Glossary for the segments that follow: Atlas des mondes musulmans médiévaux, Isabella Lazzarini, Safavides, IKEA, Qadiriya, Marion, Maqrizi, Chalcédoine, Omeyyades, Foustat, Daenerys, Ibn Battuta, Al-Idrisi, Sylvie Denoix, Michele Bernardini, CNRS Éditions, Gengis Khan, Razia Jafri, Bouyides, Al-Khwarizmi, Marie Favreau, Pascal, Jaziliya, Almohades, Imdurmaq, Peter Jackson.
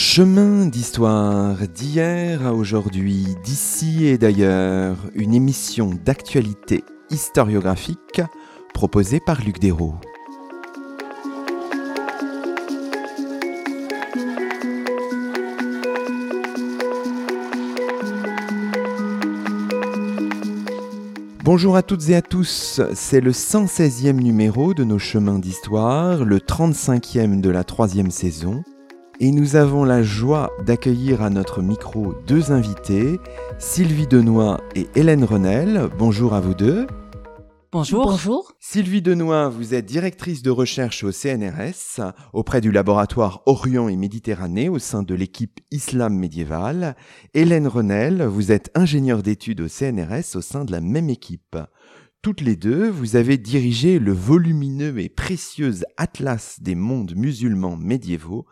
Chemin d'histoire d'hier à aujourd'hui, d'ici et d'ailleurs, une émission d'actualité historiographique proposée par Luc Desraux. Bonjour à toutes et à tous, c'est le 116e numéro de nos chemins d'histoire, le 35e de la 3e saison, et nous avons la joie d'accueillir à notre micro deux invités, Sylvie Denoix et Hélène Renel. Bonjour à vous deux. Bonjour. Bonjour. Sylvie Denoix, vous êtes directrice de recherche au CNRS, auprès du laboratoire Orient et Méditerranée, au sein de l'équipe Islam médiéval. Hélène Renel, vous êtes ingénieure d'études au CNRS, au sein de la même équipe. Toutes les deux, vous avez dirigé le volumineux et précieux Atlas des mondes musulmans médiévaux,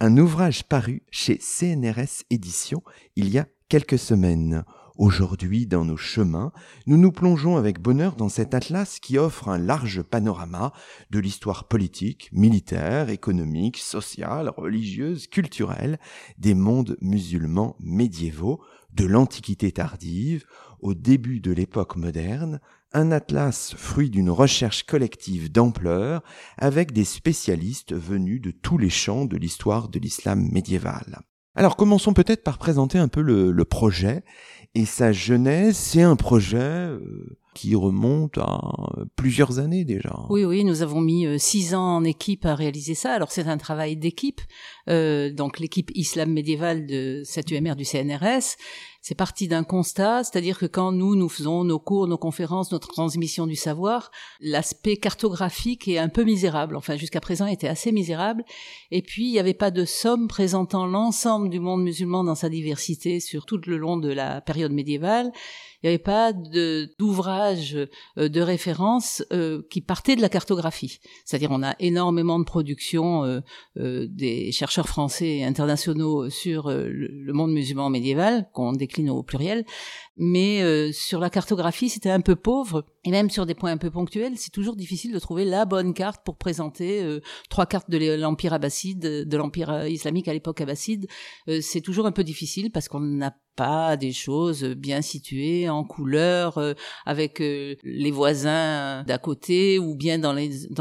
un ouvrage paru chez CNRS Éditions il y a quelques semaines. Aujourd'hui, dans nos chemins, nous nous plongeons avec bonheur dans cet atlas qui offre un large panorama de l'histoire politique, militaire, économique, sociale, religieuse, culturelle des mondes musulmans médiévaux, de l'Antiquité tardive au début de l'époque moderne, un atlas fruit d'une recherche collective d'ampleur avec des spécialistes venus de tous les champs de l'histoire de l'islam médiéval. Alors commençons peut-être par présenter un peu le projet et sa genèse. C'est un projet qui remonte à plusieurs années déjà. Oui, nous avons mis 6 ans en équipe à réaliser ça. Alors c'est un travail d'équipe, donc l'équipe islam médiévale de cette UMR du CNRS. C'est parti d'un constat, c'est-à-dire que quand nous faisons nos cours, nos conférences, notre transmission du savoir, l'aspect cartographique est un peu misérable. Enfin, jusqu'à présent, il était assez misérable. Et puis, il n'y avait pas de somme présentant l'ensemble du monde musulman dans sa diversité sur tout le long de la période médiévale. Il n'y avait pas d'ouvrage de référence qui partait de la cartographie. C'est-à-dire, on a énormément de productions des chercheurs français et internationaux sur le monde musulman médiéval, qu'on décline au pluriel, mais sur la cartographie, c'était un peu pauvre, et même sur des points un peu ponctuels, c'est toujours difficile de trouver la bonne carte pour présenter 3 cartes de l'Empire abbasside, de l'Empire islamique à l'époque abbasside. C'est toujours un peu difficile parce qu'on n'a pas des choses bien situées, en couleur, avec les voisins d'à côté, ou bien dans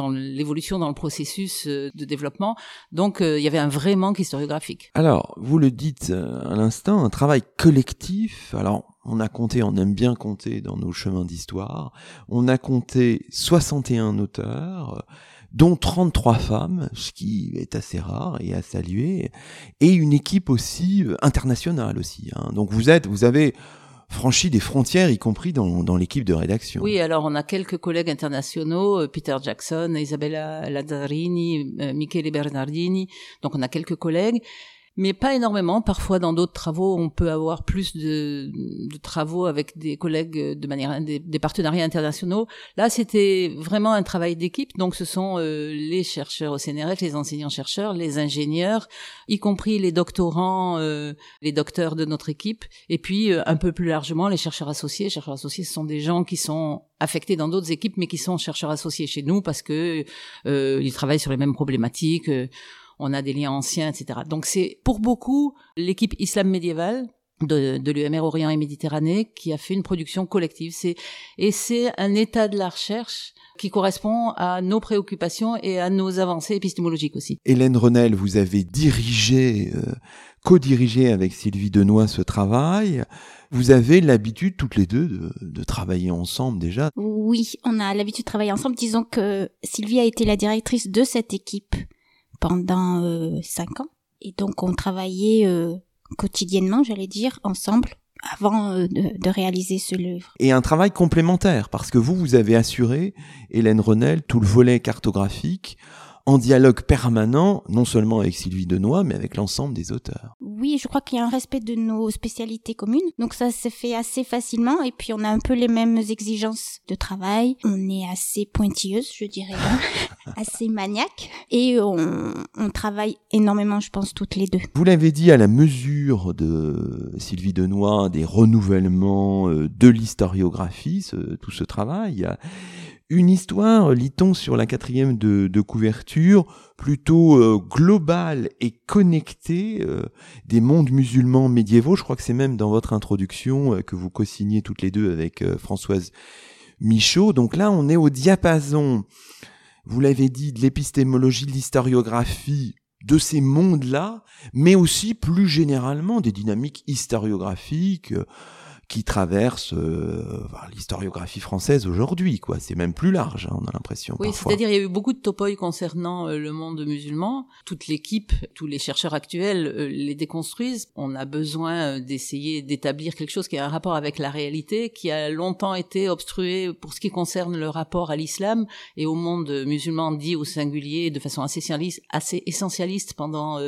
l'évolution, dans le processus de développement. Donc, il y avait un vrai manque historiographique. Alors, vous le dites à l'instant, un travail collectif. Alors, on a compté, on aime bien compter dans nos chemins d'histoire. On a compté 61 auteurs, dont 33 femmes, ce qui est assez rare et à saluer, et une équipe aussi internationale aussi. Donc vous avez franchi des frontières, y compris dans l'équipe de rédaction. Oui, alors on a quelques collègues internationaux, Peter Jackson, Isabella Lazzarini, Michele Bernardini, donc on a quelques collègues, mais pas énormément. Parfois, dans d'autres travaux, on peut avoir plus de travaux avec des collègues de manière des partenariats internationaux. Là, c'était vraiment un travail d'équipe. Donc, ce sont les chercheurs au CNRS, les enseignants-chercheurs, les ingénieurs, y compris les doctorants, les docteurs de notre équipe. Et puis, un peu plus largement, les chercheurs associés. Les chercheurs associés, ce sont des gens qui sont affectés dans d'autres équipes, mais qui sont chercheurs associés chez nous parce que ils travaillent sur les mêmes problématiques. On a des liens anciens, etc. Donc c'est pour beaucoup l'équipe islam médiévale de l'UMR Orient et Méditerranée qui a fait une production collective. C'est un état de la recherche qui correspond à nos préoccupations et à nos avancées épistémologiques aussi. Hélène Renel, vous avez dirigé, co-dirigé avec Sylvie Denoix ce travail. Vous avez l'habitude toutes les deux de travailler ensemble déjà. Oui, on a l'habitude de travailler ensemble. Disons que Sylvie a été la directrice de cette équipe pendant 5 ans. Et donc, on travaillait quotidiennement, j'allais dire, ensemble, avant de réaliser ce livre. Et un travail complémentaire, parce que vous avez assuré, Hélène Renel, tout le volet cartographique, en dialogue permanent, non seulement avec Sylvie Denoix, mais avec l'ensemble des auteurs. Oui, je crois qu'il y a un respect de nos spécialités communes, donc ça se fait assez facilement, et puis on a un peu les mêmes exigences de travail, on est assez pointilleuse, je dirais, assez maniaque, et on travaille énormément, je pense, toutes les deux. Vous l'avez dit, à la mesure de Sylvie Denoix, des renouvellements de l'historiographie, tout ce travail, Une histoire, lit-on sur la quatrième de couverture, plutôt globale et connectée des mondes musulmans médiévaux. Je crois que c'est même dans votre introduction que vous co-signez toutes les deux avec Françoise Michaud. Donc là, on est au diapason, vous l'avez dit, de l'épistémologie, de l'historiographie, de ces mondes-là, mais aussi plus généralement des dynamiques historiographiques qui traversent l'historiographie française aujourd'hui, quoi. C'est même plus large, hein, on a l'impression. Oui, parfois. C'est-à-dire il y a eu beaucoup de topoïs concernant le monde musulman. Toute l'équipe, tous les chercheurs actuels les déconstruisent. On a besoin d'essayer d'établir quelque chose qui a un rapport avec la réalité, qui a longtemps été obstrué pour ce qui concerne le rapport à l'islam et au monde musulman dit au singulier de façon assez essentialiste pendant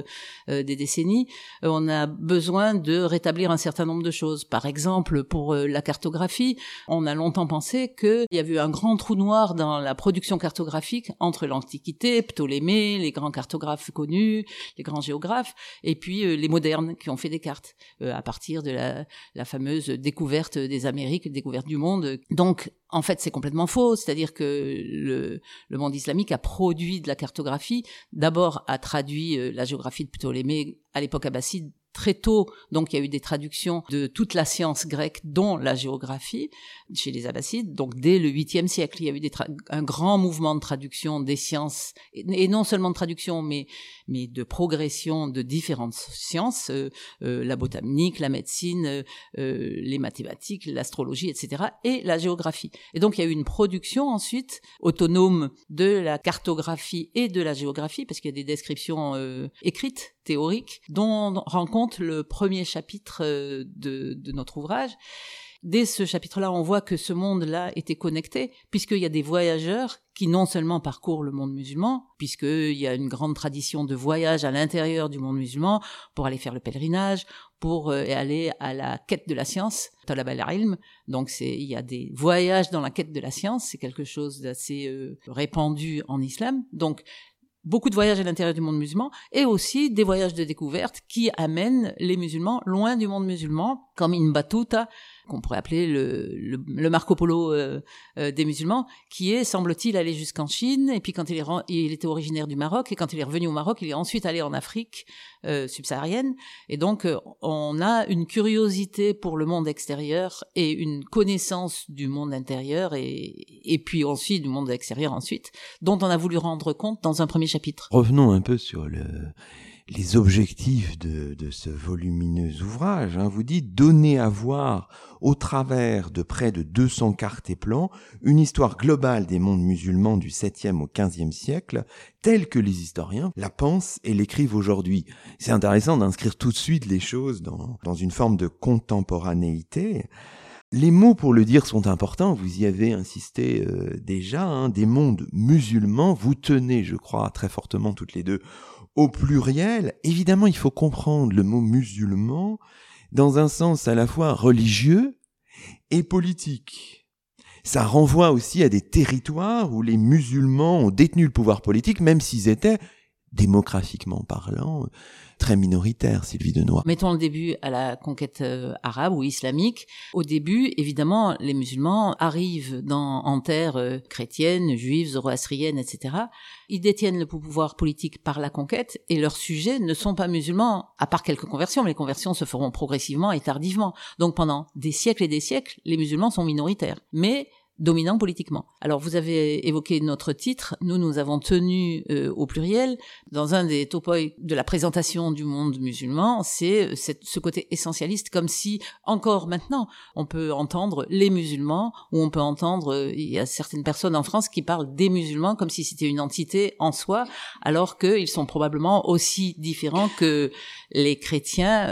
des décennies. On a besoin de rétablir un certain nombre de choses. Par exemple, pour la cartographie, on a longtemps pensé qu'il y avait eu un grand trou noir dans la production cartographique entre l'Antiquité, Ptolémée, les grands cartographes connus, les grands géographes, et puis les modernes qui ont fait des cartes à partir de la fameuse découverte des Amériques, découverte du monde. Donc, en fait, c'est complètement faux, c'est-à-dire que le monde islamique a produit de la cartographie, d'abord a traduit la géographie de Ptolémée à l'époque abbasside, très tôt, donc il y a eu des traductions de toute la science grecque, dont la géographie, chez les Abbassides. Donc dès le 8e siècle, il y a eu un grand mouvement de traduction des sciences, et non seulement de traduction, mais de progression de différentes sciences, la botanique, la médecine, les mathématiques, l'astrologie, etc., et la géographie. Et donc il y a eu une production ensuite autonome de la cartographie et de la géographie, parce qu'il y a des descriptions écrites, théoriques, dont on rencontre le premier chapitre de notre ouvrage. Dès ce chapitre-là, on voit que ce monde-là était connecté, puisqu'il y a des voyageurs qui non seulement parcourent le monde musulman, puisqu'il y a une grande tradition de voyage à l'intérieur du monde musulman pour aller faire le pèlerinage, pour aller à la quête de la science, talab al-ilm. Donc il y a des voyages dans la quête de la science, c'est quelque chose d'assez répandu en islam. Donc beaucoup de voyages à l'intérieur du monde musulman et aussi des voyages de découverte qui amènent les musulmans loin du monde musulman, comme Ibn Battuta, qu'on pourrait appeler le Marco Polo des musulmans, qui est, semble-t-il, allé jusqu'en Chine, et puis quand il était originaire du Maroc, et quand il est revenu au Maroc, il est ensuite allé en Afrique subsaharienne. Et donc, on a une curiosité pour le monde extérieur et une connaissance du monde intérieur, et puis aussi du monde extérieur ensuite, dont on a voulu rendre compte dans un premier chapitre. Revenons un peu sur les objectifs de ce volumineux ouvrage, hein. Vous dites donner à voir au travers de près de 200 cartes et plans une histoire globale des mondes musulmans du 7e au 15e siècle, telle que les historiens la pensent et l'écrivent aujourd'hui. C'est intéressant d'inscrire tout de suite les choses dans une forme de contemporanéité. Les mots pour le dire sont importants, vous y avez insisté déjà, hein, des mondes musulmans, vous tenez, je crois, très fortement toutes les deux au pluriel. Évidemment, il faut comprendre le mot musulman dans un sens à la fois religieux et politique. Ça renvoie aussi à des territoires où les musulmans ont détenu le pouvoir politique, même s'ils étaient, démographiquement parlant, très minoritaire, Sylvie Denoix. Mettons le début à la conquête arabe ou islamique. Au début, évidemment, les musulmans arrivent en terre chrétienne, juive, zoroastrienne, etc. Ils détiennent le pouvoir politique par la conquête et leurs sujets ne sont pas musulmans, à part quelques conversions, mais les conversions se feront progressivement et tardivement. Donc pendant des siècles et des siècles, les musulmans sont minoritaires, mais dominants politiquement. Alors, vous avez évoqué notre titre. Nous avons tenu au pluriel. Dans un des topoi de la présentation du monde musulman, c'est ce côté essentialiste, comme si, encore maintenant, on peut entendre les musulmans, ou on peut entendre, il y a certaines personnes en France qui parlent des musulmans comme si c'était une entité en soi, alors qu'ils sont probablement aussi différents que les chrétiens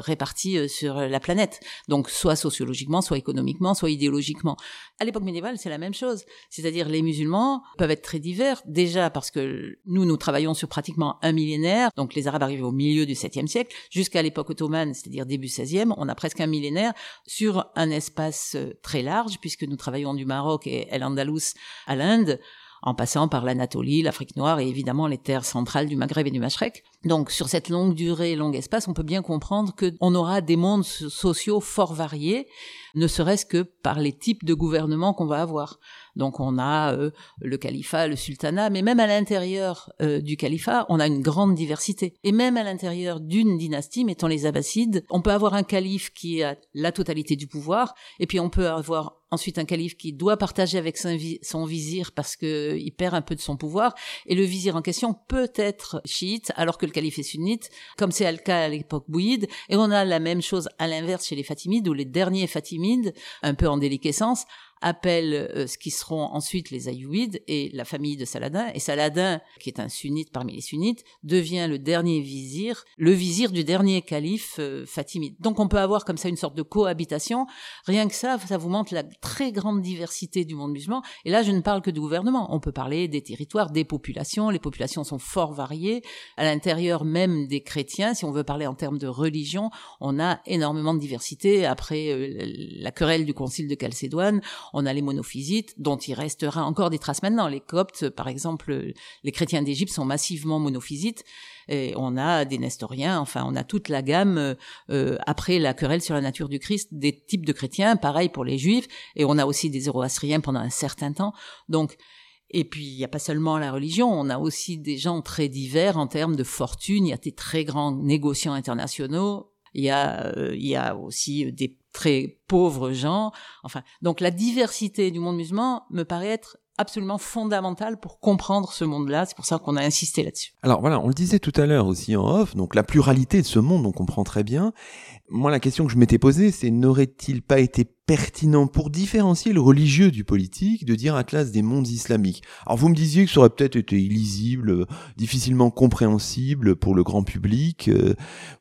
répartis sur la planète. Donc, soit sociologiquement, soit économiquement, soit idéologiquement. À l'époque médiévale, c'est la même chose. C'est-à-dire, les musulmans peuvent être très divers. Déjà, parce que nous travaillons sur pratiquement un millénaire. Donc, les Arabes arrivent au milieu du 7e siècle. Jusqu'à l'époque ottomane, c'est-à-dire début 16e, on a presque un millénaire sur un espace très large, puisque nous travaillons du Maroc et l'Andalous à l'Inde, en passant par l'Anatolie, l'Afrique noire et évidemment les terres centrales du Maghreb et du Machrek. Donc, sur cette longue durée, long espace, on peut bien comprendre qu'on aura des mondes sociaux fort variés, ne serait-ce que par les types de gouvernements qu'on va avoir. Donc on a le califat, le sultanat, mais même à l'intérieur du califat, on a une grande diversité. Et même à l'intérieur d'une dynastie, mettons les Abbassides, on peut avoir un calife qui a la totalité du pouvoir, et puis on peut avoir ensuite un calife qui doit partager avec son vizir parce qu'il perd un peu de son pouvoir, et le vizir en question peut être chiite alors que le calife est sunnite, comme c'est le cas à l'époque bouillide, et on a la même chose à l'inverse chez les Fatimides, où les derniers Fatimides, un peu en déliquescence, appellent ce qui seront ensuite les Ayyoubides et la famille de Saladin. Et Saladin, qui est un sunnite parmi les sunnites, devient le dernier vizir, le vizir du dernier calife fatimide. Donc on peut avoir comme ça une sorte de cohabitation. Rien que ça, ça vous montre la très grande diversité du monde musulman. Et là, je ne parle que du gouvernement. On peut parler des territoires, des populations. Les populations sont fort variées. À l'intérieur même des chrétiens, si on veut parler en termes de religion, on a énormément de diversité. Après la querelle du concile de Chalcédoine, on a les monophysites, dont il restera encore des traces maintenant. Les Coptes, par exemple, les chrétiens d'Égypte sont massivement monophysites. Et on a des nestoriens, enfin, on a toute la gamme, après la querelle sur la nature du Christ, des types de chrétiens, pareil pour les juifs. Et on a aussi des zoroastriens pendant un certain temps. Donc, et puis, il n'y a pas seulement la religion, on a aussi des gens très divers en termes de fortune. Il y a des très grands négociants internationaux. Il y a aussi des très pauvres gens. Enfin, donc la diversité du monde musulman me paraît être absolument fondamentale pour comprendre ce monde-là. C'est pour ça qu'on a insisté là-dessus. Alors voilà, on le disait tout à l'heure aussi en off, donc la pluralité de ce monde, on comprend très bien. Moi, la question que je m'étais posée, c'est n'aurait-il pas été pertinent pour différencier le religieux du politique de dire Atlas des mondes islamiques? Alors vous me disiez que ça aurait peut-être été illisible, difficilement compréhensible pour le grand public,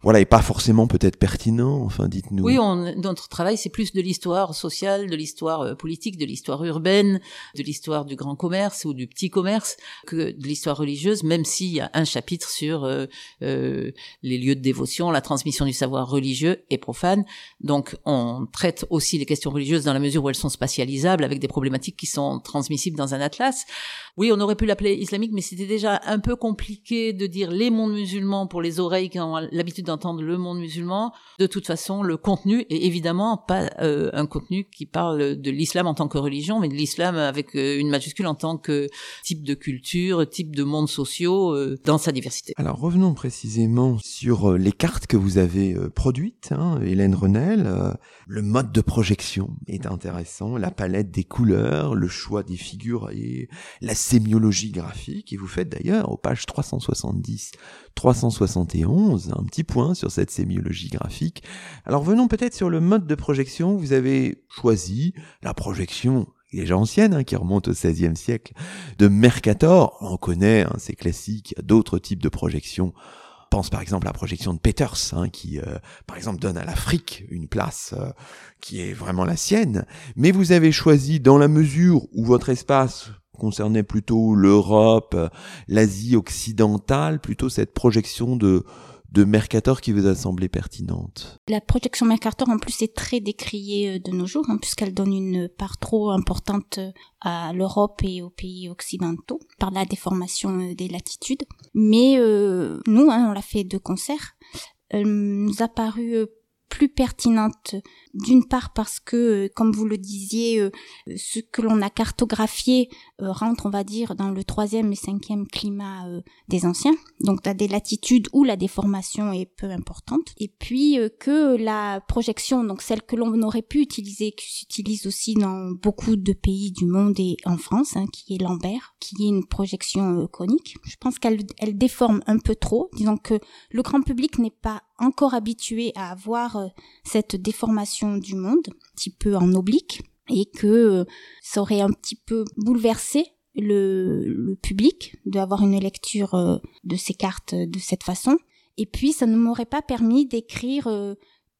voilà, et pas forcément peut-être pertinent, enfin dites-nous. Oui, notre travail c'est plus de l'histoire sociale, de l'histoire politique, de l'histoire urbaine, de l'histoire du grand commerce ou du petit commerce, que de l'histoire religieuse, même s'il y a un chapitre sur les lieux de dévotion, la transmission du savoir religieux et profane. Donc on traite aussi les questions religieuses dans la mesure où elles sont spatialisables avec des problématiques qui sont transmissibles dans un atlas. Oui, on aurait pu l'appeler islamique, mais c'était déjà un peu compliqué de dire les mondes musulmans pour les oreilles qui ont l'habitude d'entendre le monde musulman. De toute façon, le contenu est évidemment pas un contenu qui parle de l'islam en tant que religion, mais de l'islam avec une majuscule en tant que type de culture, type de mondes sociaux dans sa diversité. Alors revenons précisément sur les cartes que vous avez produites, hein, Hélène Renel. Le mode de projection est intéressant, la palette des couleurs, le choix des figures et la sémiologie graphique, et vous faites d'ailleurs aux pages 370-371 un petit point sur cette sémiologie graphique. Alors venons peut-être sur le mode de projection. Vous avez choisi la projection déjà ancienne, hein, qui remonte au XVIe siècle, de Mercator. On connaît, hein, c'est classique, d'autres types de projections. Pense par exemple à la projection de Peters, hein, qui par exemple donne à l'Afrique une place qui est vraiment la sienne. Mais vous avez choisi, dans la mesure où votre espace concernait plutôt l'Europe, l'Asie occidentale, plutôt cette projection de Mercator qui vous a semblé pertinente. La projection Mercator, en plus, est très décriée de nos jours, hein, puisqu'elle donne une part trop importante à l'Europe et aux pays occidentaux, par la déformation des latitudes. Mais nous, hein, on l'a fait de concert. Elle nous a paru plus pertinente, d'une part parce que, comme vous le disiez, ce que l'on a cartographié rentre, on va dire, dans le 3e et 5e climat des anciens, donc dans des latitudes où la déformation est peu importante, et puis que la projection, donc celle que l'on aurait pu utiliser, qui s'utilise aussi dans beaucoup de pays du monde et en France, hein, qui est Lambert, qui est une projection conique, je pense qu'elle déforme un peu trop, disons que le grand public n'est pas encore habitué à avoir cette déformation du monde, un petit peu en oblique, et que ça aurait un petit peu bouleversé le public d'avoir une lecture de ces cartes de cette façon. Et puis, ça ne m'aurait pas permis d'écrire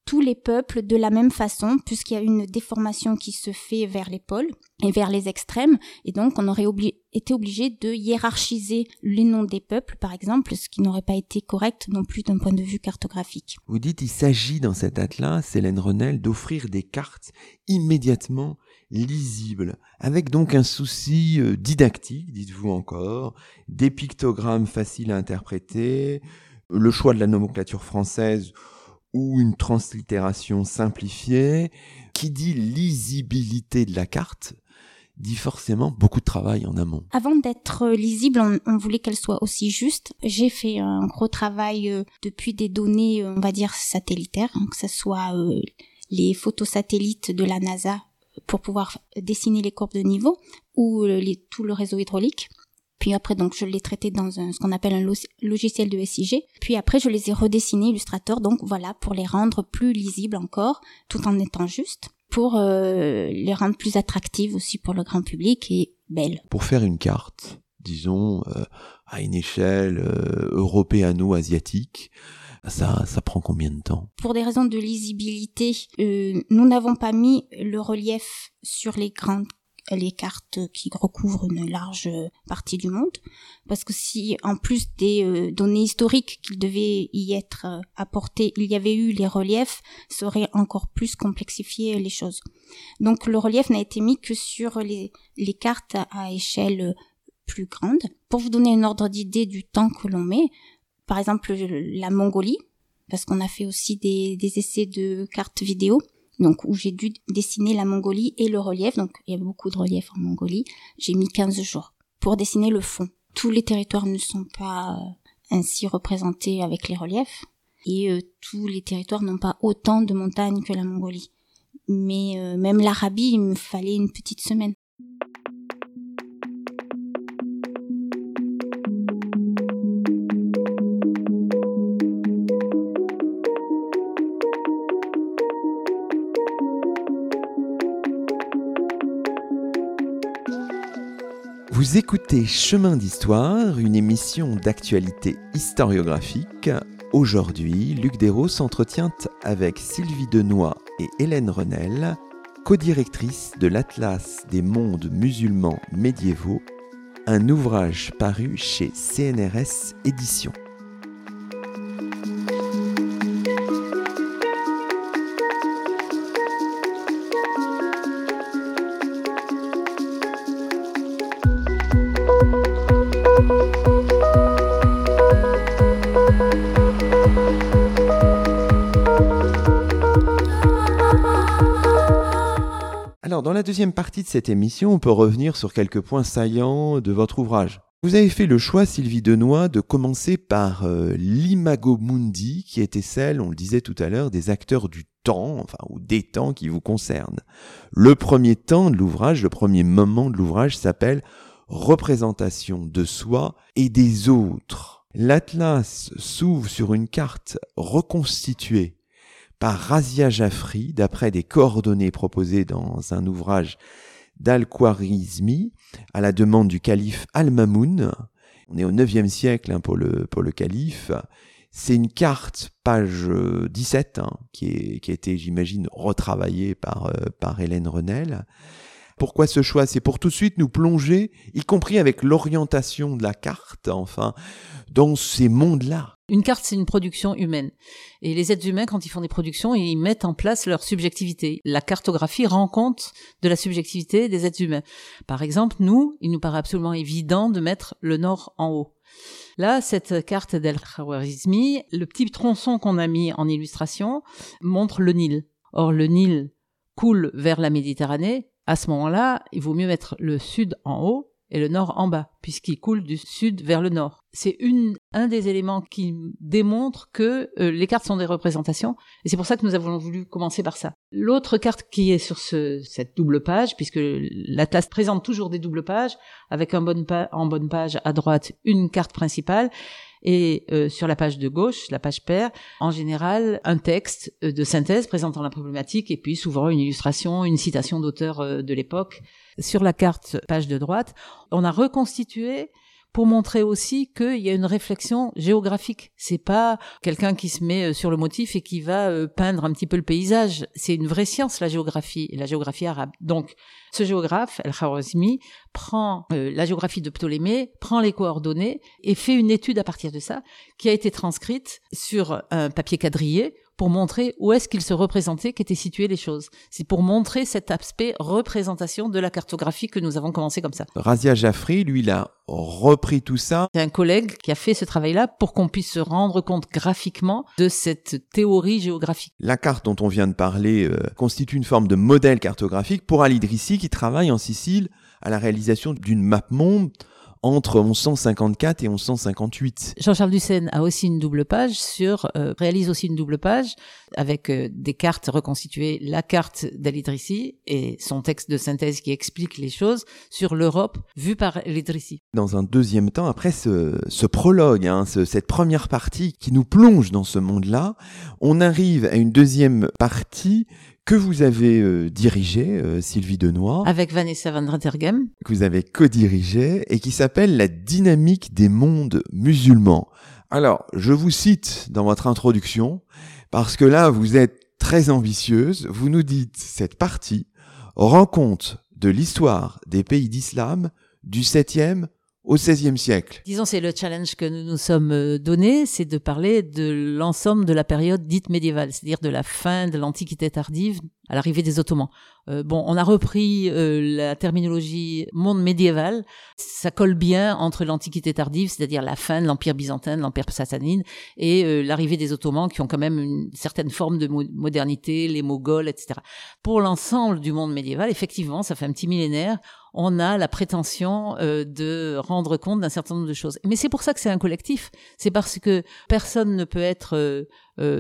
tous les peuples de la même façon, puisqu'il y a une déformation qui se fait vers les pôles et vers les extrêmes, et donc on aurait été obligé de hiérarchiser les noms des peuples, par exemple, ce qui n'aurait pas été correct non plus d'un point de vue cartographique. Vous dites, il s'agit dans cet atlas, Hélène Renel, d'offrir des cartes immédiatement lisibles, avec donc un souci didactique, dites-vous encore, des pictogrammes faciles à interpréter, le choix de la nomenclature française ou une translittération simplifiée. Qui dit lisibilité de la carte dit forcément beaucoup de travail en amont. Avant d'être lisible, on voulait qu'elle soit aussi juste. J'ai fait un gros travail depuis des données, on va dire, satellitaires, hein, que ce soit les photos satellites de la NASA pour pouvoir dessiner les courbes de niveau ou tout le réseau hydraulique. Puis après, donc, je l'ai traité dans ce qu'on appelle un logiciel de SIG. Puis après, je les ai redessinés Illustrator, donc voilà, pour les rendre plus lisibles encore, tout en étant justes, pour les rendre plus attractives aussi pour le grand public et belles. Pour faire une carte, disons, à une échelle européano-asiatique, ça prend combien de temps? Pour des raisons de lisibilité, nous n'avons pas mis le relief sur les grandes les cartes qui recouvrent une large partie du monde, parce que si en plus des données historiques qui devaient y être apportées, il y avait eu les reliefs, ça aurait encore plus complexifié les choses. Donc le relief n'a été mis que sur les cartes à échelle plus grande. Pour vous donner un ordre d'idée du temps que l'on met, par exemple la Mongolie, parce qu'on a fait aussi des essais de cartes vidéo, donc où j'ai dû dessiner la Mongolie et le relief, donc il y avait beaucoup de relief en Mongolie, j'ai mis 15 jours pour dessiner le fond. Tous les territoires ne sont pas ainsi représentés avec les reliefs, et tous les territoires n'ont pas autant de montagnes que la Mongolie. Mais même l'Arabie, il me fallait une petite semaine. Vous écoutez Chemin d'Histoire, une émission d'actualité historiographique. Aujourd'hui, Luc Desraux s'entretient avec Sylvie Denoix et Hélène Renel, codirectrices de l'Atlas des mondes musulmans médiévaux, un ouvrage paru chez CNRS Éditions. Dans la deuxième partie de cette émission, on peut revenir sur quelques points saillants de votre ouvrage. Vous avez fait le choix, Sylvie Denoix, de commencer par l'imago mundi, qui était celle, on le disait tout à l'heure, des acteurs du temps, enfin, ou des temps qui vous concernent. Le premier temps de l'ouvrage, le premier moment de l'ouvrage s'appelle « Représentation de soi et des autres ». L'Atlas s'ouvre sur une carte reconstituée par Razia Jafri, d'après des coordonnées proposées dans un ouvrage d'Al-Khwarizmi, à la demande du calife Al-Mamoun. On est au 9e siècle hein, pour le calife. C'est une carte, page 17, hein, qui a été, j'imagine, retravaillée par Hélène Renel. Pourquoi ce choix? C'est pour tout de suite nous plonger, y compris avec l'orientation de la carte, enfin, dans ces mondes-là. Une carte, c'est une production humaine. Et les êtres humains, quand ils font des productions, ils mettent en place leur subjectivité. La cartographie rend compte de la subjectivité des êtres humains. Par exemple, nous, il nous paraît absolument évident de mettre le nord en haut. Là, cette carte d'Al-Khwarizmi, le petit tronçon qu'on a mis en illustration, montre le Nil. Or, le Nil coule vers la Méditerranée. À ce moment-là, il vaut mieux mettre le sud en haut et le nord en bas, puisqu'il coule du sud vers le nord. C'est un des éléments qui démontre que les cartes sont des représentations, et c'est pour ça que nous avons voulu commencer par ça. L'autre carte qui est sur cette double page, puisque l'Atlas présente toujours des doubles pages, avec en bonne page à droite une carte principale, et sur la page de gauche, la page paire, en général, un texte de synthèse présentant la problématique, et puis souvent une illustration, une citation d'auteur de l'époque. Sur la carte page de droite, on a reconstitué pour montrer aussi qu'il y a une réflexion géographique. C'est pas quelqu'un qui se met sur le motif et qui va peindre un petit peu le paysage. C'est une vraie science, la géographie arabe. Donc, ce géographe, Al-Khwarizmi, prend la géographie de Ptolémée, prend les coordonnées et fait une étude à partir de ça, qui a été transcrite sur un papier quadrillé, pour montrer où est-ce qu'il se représentait, qu'étaient situées les choses. C'est pour montrer cet aspect représentation de la cartographie que nous avons commencé comme ça. Razia Jafri, lui, il a repris tout ça. C'est un collègue qui a fait ce travail-là pour qu'on puisse se rendre compte graphiquement de cette théorie géographique. La carte dont on vient de parler constitue une forme de modèle cartographique pour Al-Idrisi qui travaille en Sicile à la réalisation d'une mappemonde entre 1154 et 1158. Jean-Charles Ducène a aussi une double page réalise aussi une double page avec des cartes reconstituées, la carte d'Al-Idrisi et son texte de synthèse qui explique les choses sur l'Europe vue par Al-Idrisi. Dans un deuxième temps, après ce prologue, cette première partie qui nous plonge dans ce monde-là, on arrive à une deuxième partie que vous avez dirigée, Sylvie Denoix. Avec Vanessa Van Renterghem. Que vous avez co-dirigée et qui s'appelle « La dynamique des mondes musulmans ». Alors, je vous cite dans votre introduction, parce que là, vous êtes très ambitieuse. Vous nous dites cette partie « Rencontre de l'histoire des pays d'islam du 7e au 16e siècle ». Disons, c'est le challenge que nous nous sommes donné, c'est de parler de l'ensemble de la période dite médiévale, c'est-à-dire de la fin de l'Antiquité tardive à l'arrivée des Ottomans. On a repris la terminologie monde médiéval. Ça colle bien entre l'Antiquité tardive, c'est-à-dire la fin de l'Empire byzantin, de l'Empire sassanide, et l'arrivée des Ottomans qui ont quand même une certaine forme de modernité, les Moghols, etc. Pour l'ensemble du monde médiéval, effectivement, ça fait un petit millénaire, on a la prétention de rendre compte d'un certain nombre de choses. Mais c'est pour ça que c'est un collectif. C'est parce que personne ne peut être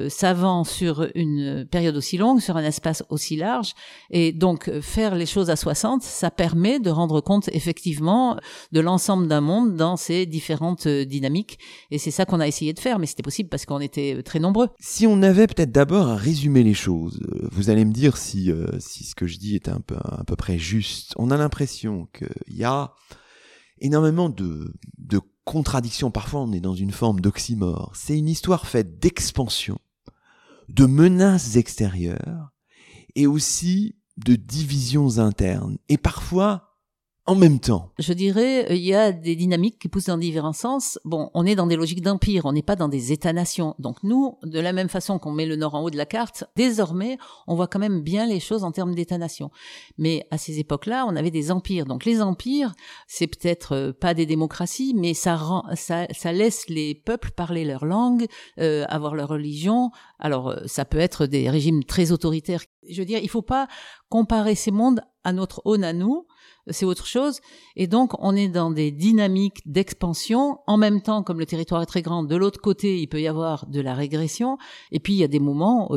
savant sur une période aussi longue, sur un espace aussi large. Et donc, faire les choses à 60, ça permet de rendre compte effectivement de l'ensemble d'un monde dans ses différentes dynamiques. Et c'est ça qu'on a essayé de faire, mais c'était possible parce qu'on était très nombreux. Si on avait peut-être d'abord à résumer les choses, vous allez me dire si ce que je dis est à peu près juste. On a l'impression qu'il y a énormément de contradictions. Parfois, on est dans une forme d'oxymore. C'est une histoire faite d'expansion, de menaces extérieures et aussi de divisions internes. Et parfois, en même temps. Je dirais, il y a des dynamiques qui poussent dans différents sens. Bon, on est dans des logiques d'empire, on n'est pas dans des états-nations. Donc nous, de la même façon qu'on met le Nord en haut de la carte, désormais, on voit quand même bien les choses en termes d'états-nations. Mais à ces époques-là, on avait des empires. Donc les empires, c'est peut-être pas des démocraties, mais ça laisse les peuples parler leur langue, avoir leur religion. Alors, ça peut être des régimes très autoritaires. Je veux dire, il ne faut pas comparer ces mondes à notre aune à nous, c'est autre chose. Et donc, on est dans des dynamiques d'expansion. En même temps, comme le territoire est très grand, de l'autre côté, il peut y avoir de la régression. Et puis, il y a des moments,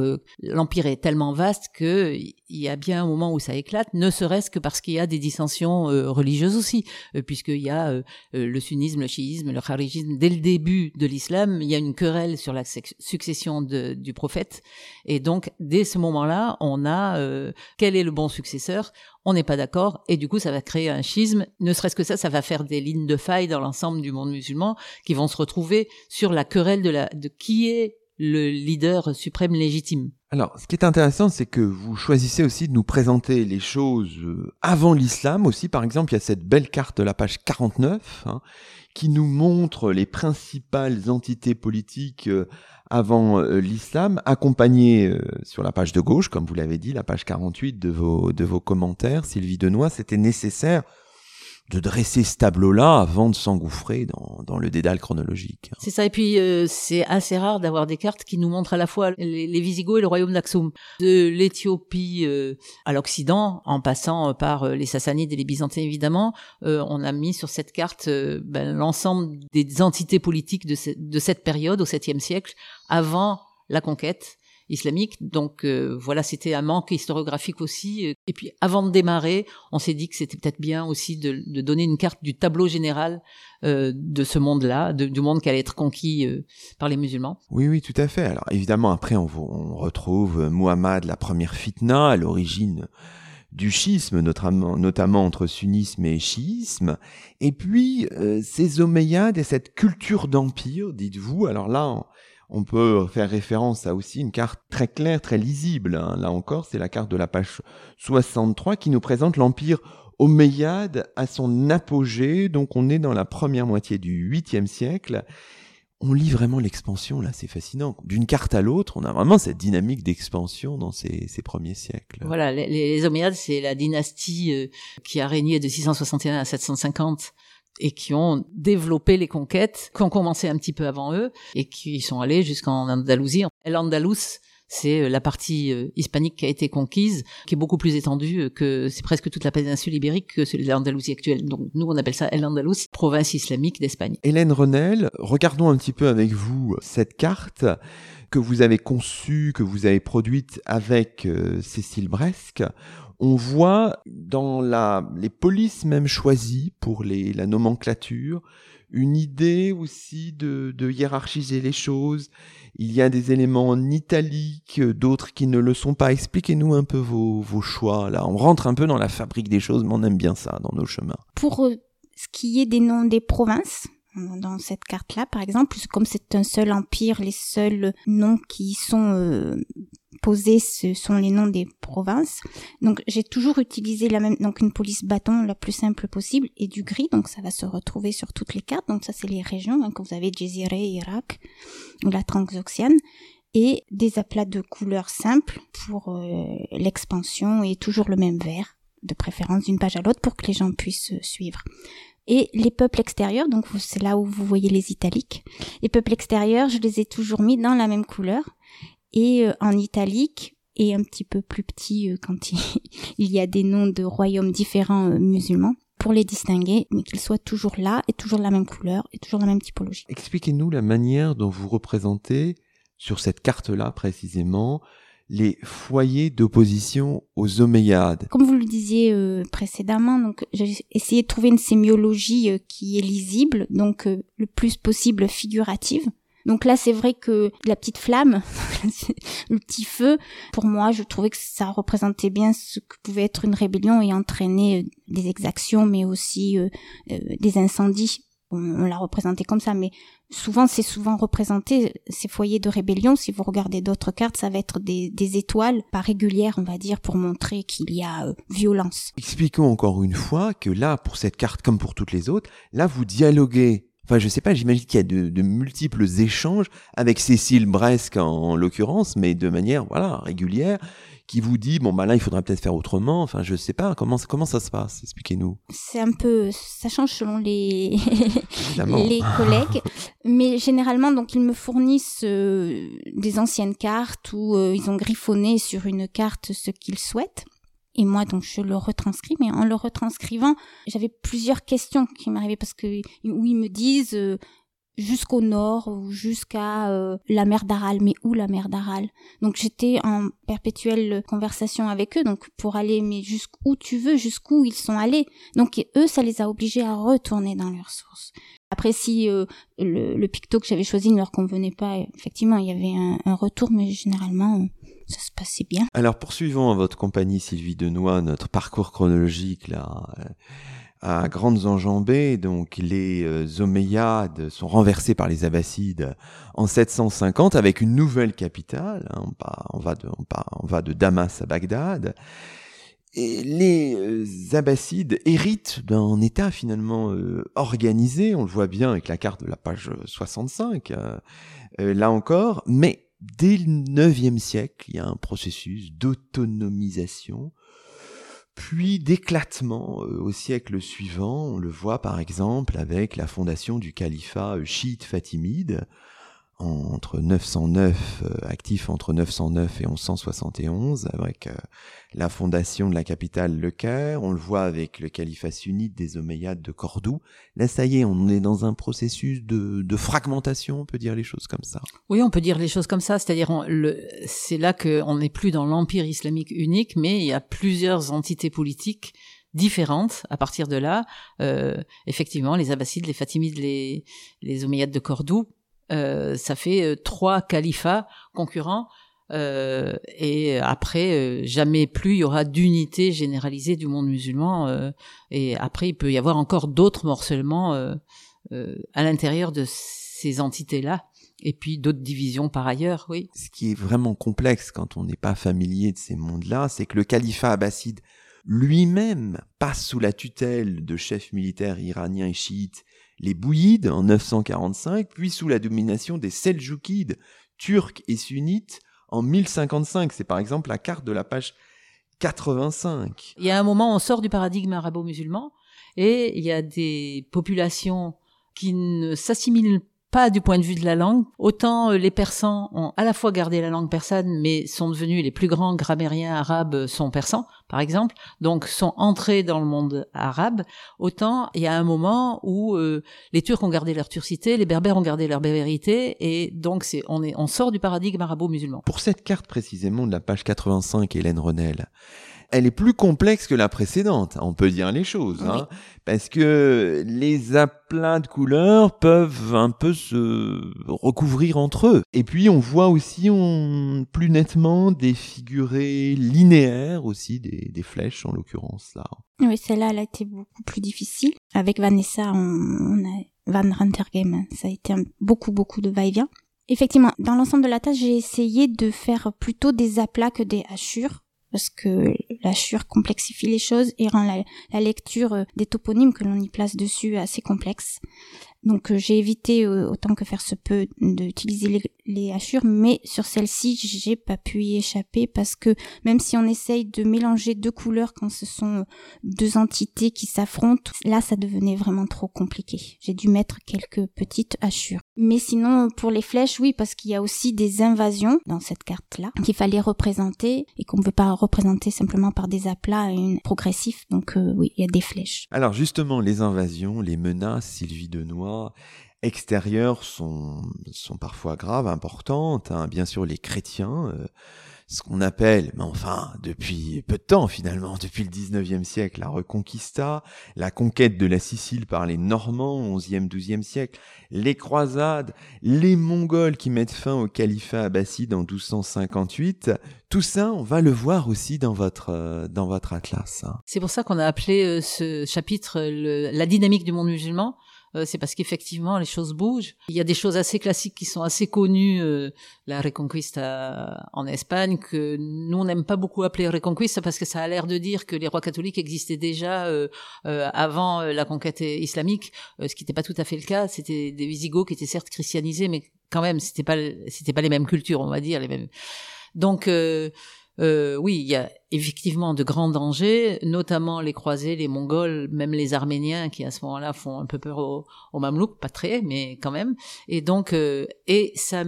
l'empire est tellement vaste qu'il y a bien un moment où ça éclate, ne serait-ce que parce qu'il y a des dissensions religieuses aussi, puisqu'il y a le sunnisme, le chiisme, le kharijisme. Dès le début de l'islam, il y a une querelle sur la succession du prophète. Et donc, dès ce moment-là, on a quel est le bon successeur ? On n'est pas d'accord, et du coup, ça va créer un schisme. Ne serait-ce que ça va faire des lignes de faille dans l'ensemble du monde musulman qui vont se retrouver sur la querelle de qui est le leader suprême légitime. Alors, ce qui est intéressant, c'est que vous choisissez aussi de nous présenter les choses avant l'islam aussi. Par exemple, il y a cette belle carte de la page 49 qui nous montre les principales entités politiques avant l'islam, accompagné sur la page de gauche, comme vous l'avez dit, la page 48 de vos commentaires, Sylvie Denoix. C'était nécessaire de dresser ce tableau-là avant de s'engouffrer dans le dédale chronologique. C'est ça, et puis c'est assez rare d'avoir des cartes qui nous montrent à la fois les Visigoths et le royaume d'Aksum, de l'Éthiopie à l'Occident, en passant par les Sassanides et les Byzantins évidemment. On a mis sur cette carte l'ensemble des entités politiques de cette période au 7e siècle, avant la conquête islamique. Donc voilà, c'était un manque historiographique aussi. Et puis avant de démarrer, on s'est dit que c'était peut-être bien aussi de donner une carte du tableau général de ce monde-là, du monde qui allait être conquis par les musulmans. Oui, tout à fait. Alors évidemment, après, on retrouve Muhammad, la première fitna, à l'origine du schisme, notamment entre sunnisme et chiisme. Et puis, ces Omeyyades et cette culture d'empire, dites-vous. Alors là, on peut faire référence à aussi une carte très claire, très lisible. Là encore, c'est la carte de la page 63 qui nous présente l'empire omeyyade à son apogée. Donc on est dans la première moitié du 8e siècle. On lit vraiment l'expansion, là, c'est fascinant. D'une carte à l'autre, on a vraiment cette dynamique d'expansion dans ces premiers siècles. Voilà, les Omeyyades, c'est la dynastie qui a régné de 661 à 750. Et qui ont développé les conquêtes, qui ont commencé un petit peu avant eux, et qui sont allés jusqu'en Andalousie. L'Andalous, c'est la partie hispanique qui a été conquise, qui est beaucoup plus étendue que c'est presque toute la péninsule ibérique que l'Andalousie actuelle. Donc nous, on appelle ça Al-Andalus, province islamique d'Espagne. Hélène Renel, regardons un petit peu avec vous cette carte que vous avez conçue, que vous avez produite avec Cécile Bresque. On voit dans les polices même choisies pour la nomenclature, une idée aussi de hiérarchiser les choses. Il y a des éléments en italique, d'autres qui ne le sont pas. Expliquez-nous un peu vos choix. Là, on rentre un peu dans la fabrique des choses, mais on aime bien ça dans nos chemins. Pour ce qui est des noms des provinces, dans cette carte-là, par exemple, comme c'est un seul empire, les seuls noms qui sont posés, ce sont les noms des provinces. Donc, j'ai toujours utilisé une police bâton la plus simple possible et du gris. Donc, ça va se retrouver sur toutes les cartes. Donc, ça, c'est les régions, que vous avez Jésiré, Irak, ou la Transoxiane. Et des aplats de couleurs simples pour l'expansion et toujours le même vert, de préférence d'une page à l'autre pour que les gens puissent suivre. Et les peuples extérieurs, donc c'est là où vous voyez les italiques. Les peuples extérieurs, je les ai toujours mis dans la même couleur et en italique et un petit peu plus petit quand il y a des noms de royaumes différents musulmans pour les distinguer, mais qu'ils soient toujours là et toujours la même couleur et toujours la même typologie. Expliquez-nous la manière dont vous représentez sur cette carte-là précisément les foyers d'opposition aux Omeyyades. Comme vous le disiez précédemment, donc j'ai essayé de trouver une sémiologie qui est lisible, donc le plus possible figurative. Donc là, c'est vrai que la petite flamme, le petit feu, pour moi, je trouvais que ça représentait bien ce que pouvait être une rébellion et entraîner des exactions, mais aussi des incendies. On l'a représenté comme ça, mais c'est souvent représenté, ces foyers de rébellion. Si vous regardez d'autres cartes, ça va être des étoiles, pas régulières, on va dire, pour montrer qu'il y a violence. Expliquons encore une fois que là, pour cette carte, comme pour toutes les autres, là, vous dialoguez. Enfin, je sais pas, j'imagine qu'il y a de multiples échanges avec Cécile Bresque, en l'occurrence, mais de manière, régulière, qui vous dit, là, il faudrait peut-être faire autrement. Enfin, je sais pas, comment ça se passe? Expliquez-nous. C'est un peu, ça change selon les collègues. Mais généralement, donc, ils me fournissent des anciennes cartes où ils ont griffonné sur une carte ce qu'ils souhaitent. Et moi, donc, je le retranscris, mais en le retranscrivant, j'avais plusieurs questions qui m'arrivaient parce que, où ils me disent, jusqu'au nord ou jusqu'à la mer d'Aral, mais où la mer d'Aral? Donc, j'étais en perpétuelle conversation avec eux, donc, pour aller, mais jusqu'où tu veux, jusqu'où ils sont allés. Donc, eux, ça les a obligés à retourner dans leurs sources. Après, si le picto que j'avais choisi ne leur convenait pas, effectivement, il y avait un retour, mais généralement, ça se passait bien. Alors, poursuivons à votre compagnie, Sylvie Denoix, notre parcours chronologique, là, à grandes enjambées. Donc, les Omeyyades sont renversés par les Abbassides en 750 avec une nouvelle capitale. On va de Damas à Bagdad. Et les Abbassides héritent d'un État finalement organisé, on le voit bien avec la carte de la page 65, là encore, mais dès le 9e siècle, il y a un processus d'autonomisation, puis d'éclatement au siècle suivant. On le voit par exemple avec la fondation du califat chiite fatimide, actif entre 909 et 1171, avec la fondation de la capitale Le Caire. On le voit avec le califat sunnite des Omeyyades de Cordoue. Là, ça y est, on est dans un processus de fragmentation, on peut dire les choses comme ça. Oui, on peut dire les choses comme ça, c'est-à-dire c'est là qu'on n'est plus dans l'empire islamique unique, mais il y a plusieurs entités politiques différentes. À partir de là, effectivement, les Abbassides, les Fatimides, les Omeyyades de Cordoue, ça fait trois califats concurrents et après jamais plus il y aura d'unité généralisée du monde musulman et après il peut y avoir encore d'autres morcellements à l'intérieur de ces entités-là et puis d'autres divisions par ailleurs, oui. Ce qui est vraiment complexe quand on n'est pas familier de ces mondes-là, c'est que le califat abbasside lui-même passe sous la tutelle de chefs militaires iraniens et chiites, les Bouyides en 945, puis sous la domination des Seljoukides, turcs et sunnites, en 1055. C'est par exemple la carte de la page 85. Il y a un moment, on sort du paradigme arabo-musulman, et il y a des populations qui ne s'assimilent pas du point de vue de la langue. Autant les Persans ont à la fois gardé la langue persane, mais sont devenus les plus grands grammairiens arabes sont persans, par exemple, donc sont entrés dans le monde arabe. Autant il y a un moment où les Turcs ont gardé leur turcité, les Berbères ont gardé leur berbérité, et donc on sort du paradigme arabo-musulman. Pour cette carte précisément de la page 85, Hélène Renel, elle est plus complexe que la précédente, on peut dire les choses, hein, parce que les aplats de couleurs peuvent un peu se recouvrir entre eux. Et puis on voit aussi plus nettement des figurés linéaires aussi, des flèches en l'occurrence là. Oui, celle-là, elle a été beaucoup plus difficile. Avec Vanessa, on a Van Renterghem, ça a été beaucoup de va-et-vient. Effectivement, dans l'ensemble de la tâche, j'ai essayé de faire plutôt des aplats que des hachures, parce que l'hachure complexifie les choses et rend la lecture des toponymes que l'on y place dessus assez complexe. Donc j'ai évité autant que faire se peut d'utiliser les hachures, mais sur celle-ci, j'ai pas pu y échapper parce que même si on essaye de mélanger deux couleurs quand ce sont deux entités qui s'affrontent, là ça devenait vraiment trop compliqué. J'ai dû mettre quelques petites hachures. Mais sinon, pour les flèches, oui, parce qu'il y a aussi des invasions dans cette carte-là qu'il fallait représenter et qu'on ne peut pas représenter simplement par des aplats progressifs. Donc oui, il y a des flèches. Alors justement, les invasions, les menaces, Sylvie Denoix, extérieures sont parfois graves, importantes. Hein. Bien sûr, les chrétiens, ce qu'on appelle, mais enfin, depuis peu de temps finalement, depuis le 19e siècle, la Reconquista, la conquête de la Sicile par les Normands au 11e, 12e siècle, les croisades, les Mongols qui mettent fin au califat abbasside en 1258, tout ça, on va le voir aussi dans votre atlas. Hein. C'est pour ça qu'on a appelé ce chapitre la dynamique du monde musulman. C'est parce qu'effectivement, les choses bougent. Il y a des choses assez classiques qui sont assez connues. La Reconquista en Espagne, que nous, on n'aime pas beaucoup appeler Reconquista parce que ça a l'air de dire que les rois catholiques existaient déjà avant la conquête islamique, ce qui n'était pas tout à fait le cas. C'était des Visigoths qui étaient certes christianisés, mais quand même, c'était pas les mêmes cultures, on va dire. Les mêmes. Donc... oui, il y a effectivement de grands dangers, notamment les croisés, les Mongols, même les Arméniens qui à ce moment-là font un peu peur aux Mamelouks, pas très, mais quand même. Et donc, et ça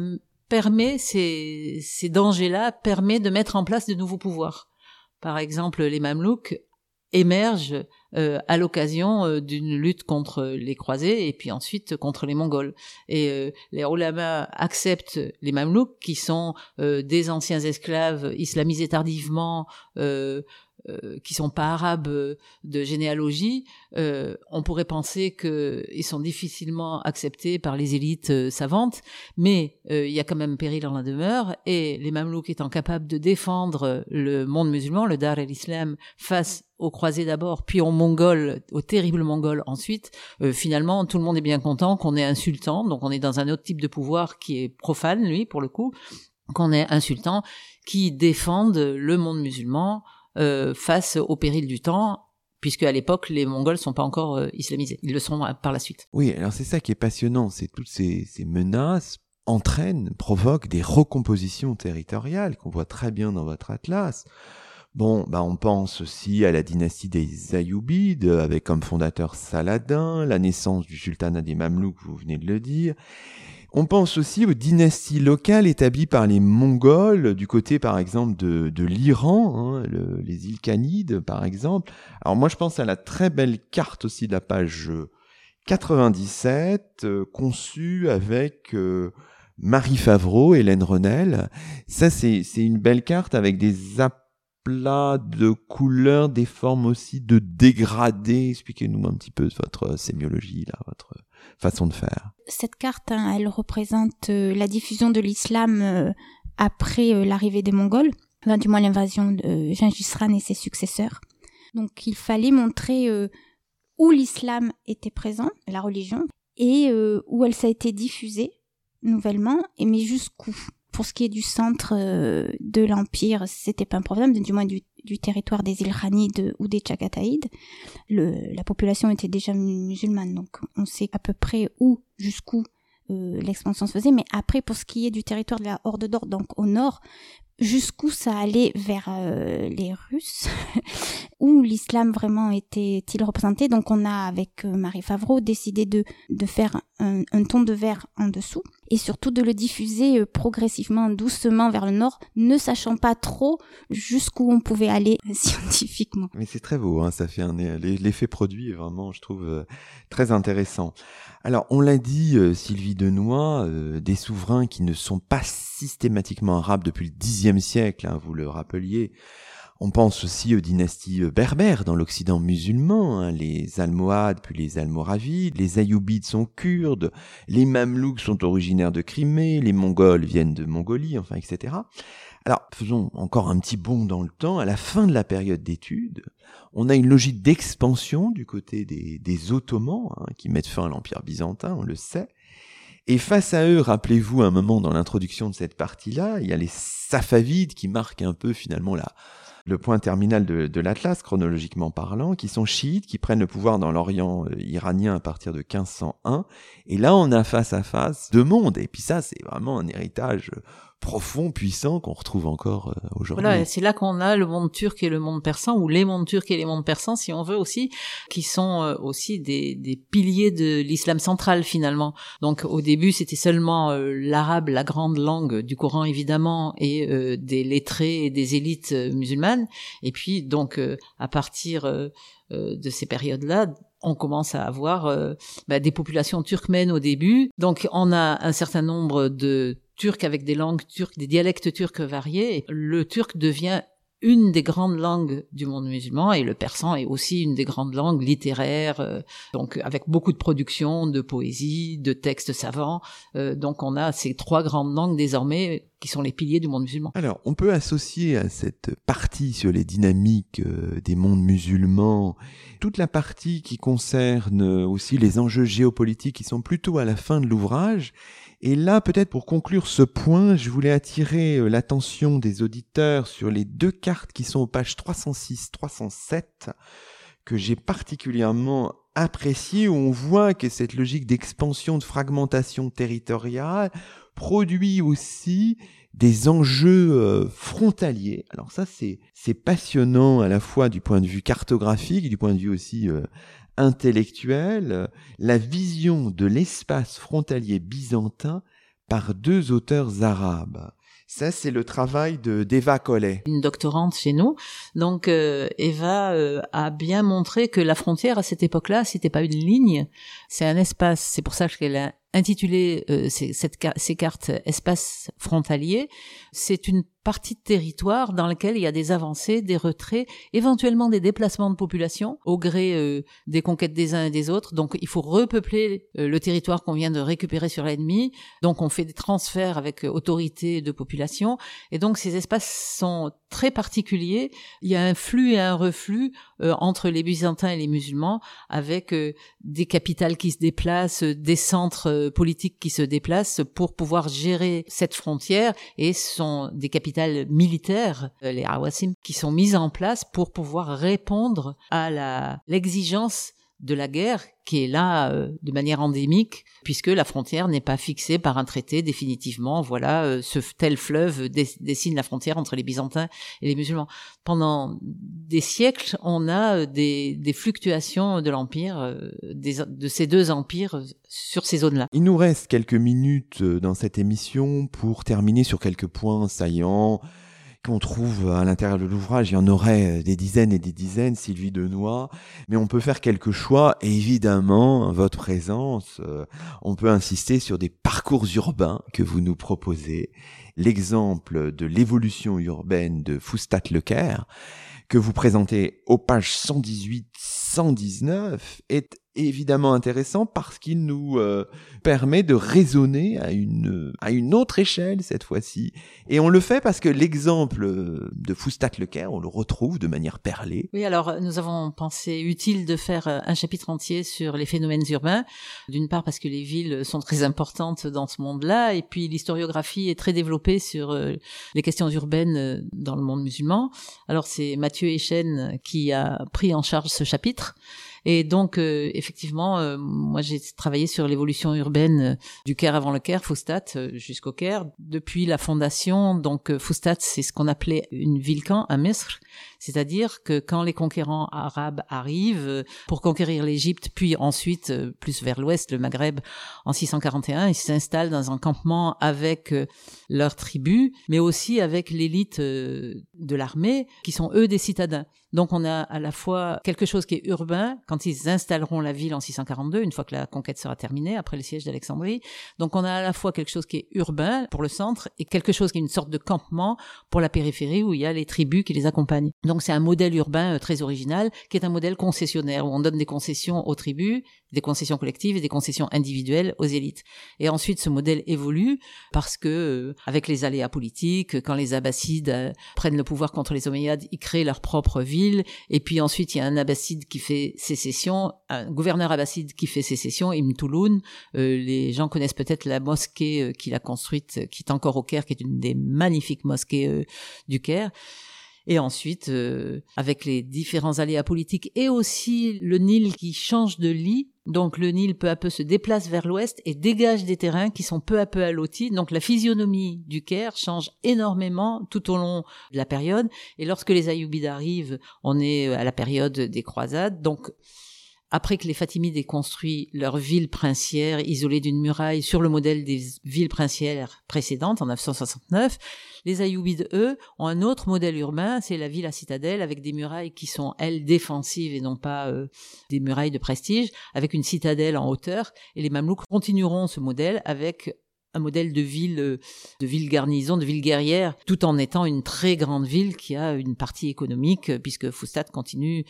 permet, ces dangers-là permet de mettre en place de nouveaux pouvoirs. Par exemple, les Mamelouks émergent à l'occasion d'une lutte contre les croisés et puis ensuite contre les Mongols. Et les ulamas acceptent les Mamelouks qui sont des anciens esclaves islamisés tardivement, qui sont pas arabes de généalogie. On pourrait penser qu'ils sont difficilement acceptés par les élites savantes, mais il y a quand même péril en la demeure, et les Mamelouks étant capables de défendre le monde musulman, le Dar el-Islam, face aux croisés d'abord, puis aux Mongols, aux terribles Mongols ensuite, finalement tout le monde est bien content qu'on ait un sultan, donc on est dans un autre type de pouvoir qui est profane, lui, pour le coup, qu'on ait un sultan qui défende le monde musulman face au péril du temps, puisque à l'époque, les Mongols sont pas encore islamisés. Ils le sont par la suite. Oui, alors c'est ça qui est passionnant, c'est toutes ces menaces provoquent des recompositions territoriales qu'on voit très bien dans votre atlas. Bon, bah on pense aussi à la dynastie des Ayyoubides, avec comme fondateur Saladin, la naissance du sultanat des Mamelouks, vous venez de le dire. On pense aussi aux dynasties locales établies par les Mongols, du côté par exemple de l'Iran, hein, les îles Canides par exemple. Alors moi je pense à la très belle carte aussi de la page 97, conçue avec... Marie Favreau, Hélène Renel. Ça c'est une belle carte avec des plats de couleurs, des formes aussi de dégradés. Expliquez-nous un petit peu votre sémiologie, là, votre façon de faire. Cette carte, hein, elle représente la diffusion de l'islam après l'arrivée des Mongols, enfin, du moins l'invasion de Gengis Khan et ses successeurs. Donc il fallait montrer où l'islam était présent, la religion, et où elle ça a été diffusée nouvellement, mais jusqu'où. Pour ce qui est du centre de l'Empire, c'était pas un problème, du moins du territoire des îles Khanides ou des Chagataïdes. La population était déjà musulmane, donc on sait à peu près jusqu'où l'expansion se faisait. Mais après, pour ce qui est du territoire de la Horde d'Or, donc au nord, jusqu'où ça allait vers les Russes où l'islam vraiment était-il représenté. Donc on a, avec Marie Favreau, décidé de faire un ton de verre en dessous et surtout de le diffuser progressivement, doucement vers le nord, ne sachant pas trop jusqu'où on pouvait aller scientifiquement. Mais c'est très beau, hein, ça fait l'effet produit est vraiment, je trouve, très intéressant. Alors, on l'a dit, Sylvie Denoix, des souverains qui ne sont pas systématiquement arabes depuis le Xe siècle, hein, vous le rappeliez. On pense aussi aux dynasties berbères dans l'Occident musulman, hein, les Almohades puis les Almoravides, les Ayyoubides sont kurdes, les Mamelouks sont originaires de Crimée, les Mongols viennent de Mongolie, enfin, etc. Alors, faisons encore un petit bond dans le temps. À la fin de la période d'études, on a une logique d'expansion du côté des Ottomans, hein, qui mettent fin à l'Empire byzantin, on le sait. Et face à eux, rappelez-vous un moment dans l'introduction de cette partie-là, il y a les Safavides qui marquent un peu finalement le point terminal de l'Atlas, chronologiquement parlant, qui sont chiites, qui prennent le pouvoir dans l'Orient iranien à partir de 1501. Et là, on a face à face deux mondes. Et puis ça, c'est vraiment un héritage profond, puissant, qu'on retrouve encore aujourd'hui. Voilà, c'est là qu'on a le monde turc et le monde persan, ou les mondes turcs et les mondes persans, si on veut aussi, qui sont aussi des piliers de l'islam central, finalement. Donc, au début, c'était seulement l'arabe, la grande langue du Coran, évidemment, et des lettrés et des élites musulmanes. Et puis, donc, à partir de ces périodes-là, on commence à avoir des populations turkmènes au début. Donc, on a un certain nombre de Turc avec des langues turques, des dialectes turcs variés. Le turc devient une des grandes langues du monde musulman et le persan est aussi une des grandes langues littéraires, donc avec beaucoup de production, de poésie, de textes savants. Donc on a ces trois grandes langues désormais qui sont les piliers du monde musulman. Alors on peut associer à cette partie sur les dynamiques des mondes musulmans toute la partie qui concerne aussi les enjeux géopolitiques qui sont plutôt à la fin de l'ouvrage. Et là, peut-être pour conclure ce point, je voulais attirer l'attention des auditeurs sur les deux cartes qui sont aux pages 306-307, que j'ai particulièrement appréciées, où on voit que cette logique d'expansion, de fragmentation territoriale produit aussi des enjeux frontaliers. Alors ça, c'est passionnant à la fois du point de vue cartographique et du point de vue aussi intellectuel, la vision de l'espace frontalier byzantin par deux auteurs arabes. Ça, c'est le travail d'Eva Collet. Une doctorante chez nous. Donc, Eva a bien montré que la frontière, à cette époque-là, c'était pas une ligne, c'est un espace. C'est pour ça qu'elle a intitulé ces cartes « Espace frontalier ». C'est une partie de territoire dans laquelle il y a des avancées, des retraits, éventuellement des déplacements de population au gré des conquêtes des uns et des autres. Donc, il faut repeupler le territoire qu'on vient de récupérer sur l'ennemi. Donc, on fait des transferts avec autorité de population. Et donc, ces espaces sont très particuliers. Il y a un flux et un reflux entre les Byzantins et les musulmans avec des capitales qui se déplacent, des centres politiques qui se déplacent pour pouvoir gérer cette frontière et ce sont des capitales militaires, les Awasim, qui sont mises en place pour pouvoir répondre à l'exigence de la guerre qui est là de manière endémique puisque la frontière n'est pas fixée par un traité définitivement. Voilà, tel fleuve dessine la frontière entre les Byzantins et les musulmans. Pendant des siècles, on a des fluctuations de l'empire, de ces deux empires sur ces zones-là. Il nous reste quelques minutes dans cette émission pour terminer sur quelques points saillants qu'on trouve à l'intérieur de l'ouvrage. Il y en aurait des dizaines et des dizaines, Sylvie Denoix, mais on peut faire quelques choix. Et évidemment, votre présence, on peut insister sur des parcours urbains que vous nous proposez. L'exemple de l'évolution urbaine de Foustat-le-Caire, que vous présentez aux pages 118-119, est évidemment intéressant parce qu'il nous permet de raisonner à une autre échelle cette fois-ci. Et on le fait parce que l'exemple de Foustat-le-Caire, on le retrouve de manière perlée. Oui, alors nous avons pensé utile de faire un chapitre entier sur les phénomènes urbains. D'une part parce que les villes sont très importantes dans ce monde-là et puis l'historiographie est très développée sur les questions urbaines dans le monde musulman. Alors c'est Mathieu Eychenne qui a pris en charge ce chapitre. Et donc, effectivement, moi j'ai travaillé sur l'évolution urbaine du Caire avant le Caire, Foustat jusqu'au Caire. Depuis la fondation, donc Foustat, c'est ce qu'on appelait une ville-camp à Misr. C'est-à-dire que quand les conquérants arabes arrivent pour conquérir l'Égypte, puis ensuite, plus vers l'ouest, le Maghreb, en 641, ils s'installent dans un campement avec leur tribu, mais aussi avec l'élite de l'armée, qui sont eux des citadins. Donc on a à la fois quelque chose qui est urbain, quand ils installeront la ville en 642, une fois que la conquête sera terminée, après le siège d'Alexandrie. Donc on a à la fois quelque chose qui est urbain pour le centre et quelque chose qui est une sorte de campement pour la périphérie où il y a les tribus qui les accompagnent. Donc c'est un modèle urbain très original qui est un modèle concessionnaire où on donne des concessions aux tribus, des concessions collectives et des concessions individuelles aux élites. Et ensuite ce modèle évolue parce que avec les aléas politiques, quand les Abbassides prennent le pouvoir contre les Omeyyades, ils créent leur propre ville et puis ensuite il y a un Abbasside qui fait sécession, un gouverneur Abbasside qui fait sécession, Ibn Tulun. Les gens connaissent peut-être la mosquée qu'il a construite, qui est encore au Caire, qui est une des magnifiques mosquées du Caire. Et ensuite, avec les différents aléas politiques et aussi le Nil qui change de lit. Donc le Nil peu à peu se déplace vers l'ouest et dégage des terrains qui sont peu à peu allotis. Donc la physionomie du Caire change énormément tout au long de la période. Et lorsque les Ayyoubides arrivent, on est à la période des croisades. Donc après que les Fatimides aient construit leur ville princière isolée d'une muraille sur le modèle des villes princières précédentes en 969, les Ayyoubides, eux, ont un autre modèle urbain, c'est la ville à citadelle avec des murailles qui sont, elles, défensives et non pas des murailles de prestige, avec une citadelle en hauteur. Et les Mamelouks continueront ce modèle avec un modèle de ville garnison, de ville guerrière, tout en étant une très grande ville qui a une partie économique, puisque Foustat continue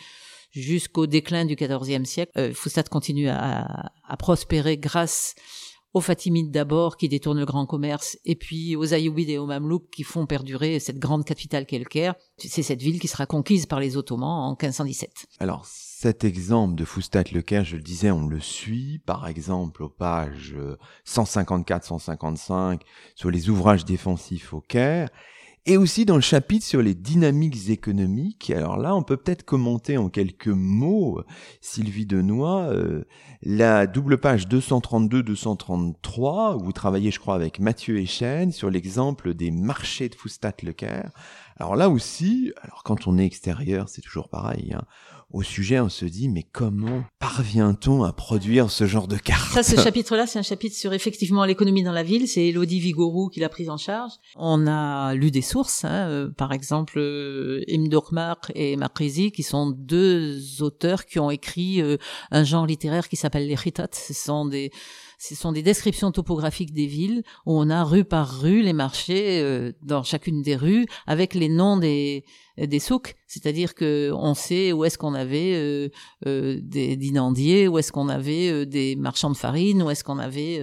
jusqu'au déclin du XIVe siècle. Foustat continue à prospérer grâce aux Fatimides d'abord, qui détournent le grand commerce, et puis aux Ayyoubides et aux Mamelouks qui font perdurer cette grande capitale qu'est le Caire. C'est cette ville qui sera conquise par les Ottomans en 1517. Alors, cet exemple de Foustat le Caire, je le disais, on le suit, par exemple, aux pages 154-155, sur les ouvrages défensifs au Caire, et aussi dans le chapitre sur les dynamiques économiques. Alors là, on peut peut-être commenter en quelques mots, Sylvie Denoix, la double page 232-233, où vous travaillez, je crois, avec Mathieu Eychenne, sur l'exemple des marchés de Foustat-le-Caire. Alors là aussi, alors quand on est extérieur, c'est toujours pareil, hein, au sujet, on se dit, mais comment parvient-on à produire ce genre de carte ? Ça, ce chapitre-là, c'est un chapitre sur effectivement l'économie dans la ville. C'est Elodie Vigouroux qui l'a prise en charge. On a lu des sources, par exemple Imdurmaq et Maqrizi, qui sont deux auteurs qui ont écrit un genre littéraire qui s'appelle les Khitat. Ce sont des descriptions topographiques des villes où on a rue par rue les marchés dans chacune des rues avec les noms des souks, c'est-à-dire que on sait où est-ce qu'on avait des dinandiers, où est-ce qu'on avait des marchands de farine, où est-ce qu'on avait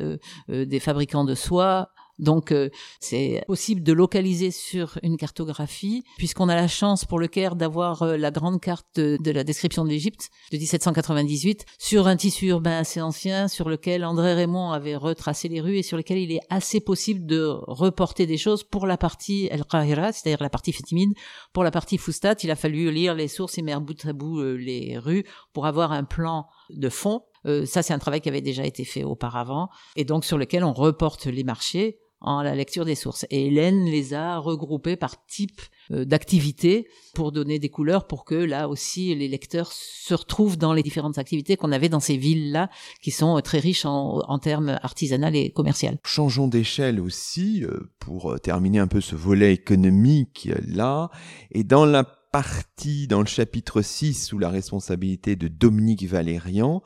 des fabricants de soie. Donc c'est possible de localiser sur une cartographie, puisqu'on a la chance pour le Caire d'avoir la grande carte de la description de l'Égypte de 1798 sur un tissu urbain assez ancien sur lequel André Raymond avait retracé les rues et sur lequel il est assez possible de reporter des choses pour la partie El-Qahira, c'est-à-dire la partie fatimide. Pour la partie Foustat, il a fallu lire les sources et mettre bout à bout les rues pour avoir un plan de fond. Ça, c'est un travail qui avait déjà été fait auparavant et donc sur lequel on reporte les marchés en la lecture des sources. Et Hélène les a regroupés par type d'activité pour donner des couleurs pour que là aussi les lecteurs se retrouvent dans les différentes activités qu'on avait dans ces villes-là qui sont très riches en termes artisanal et commercial. Changeons d'échelle aussi pour terminer un peu ce volet économique là. Et dans la partie, dans le chapitre 6, sous la responsabilité de Dominique Valérian,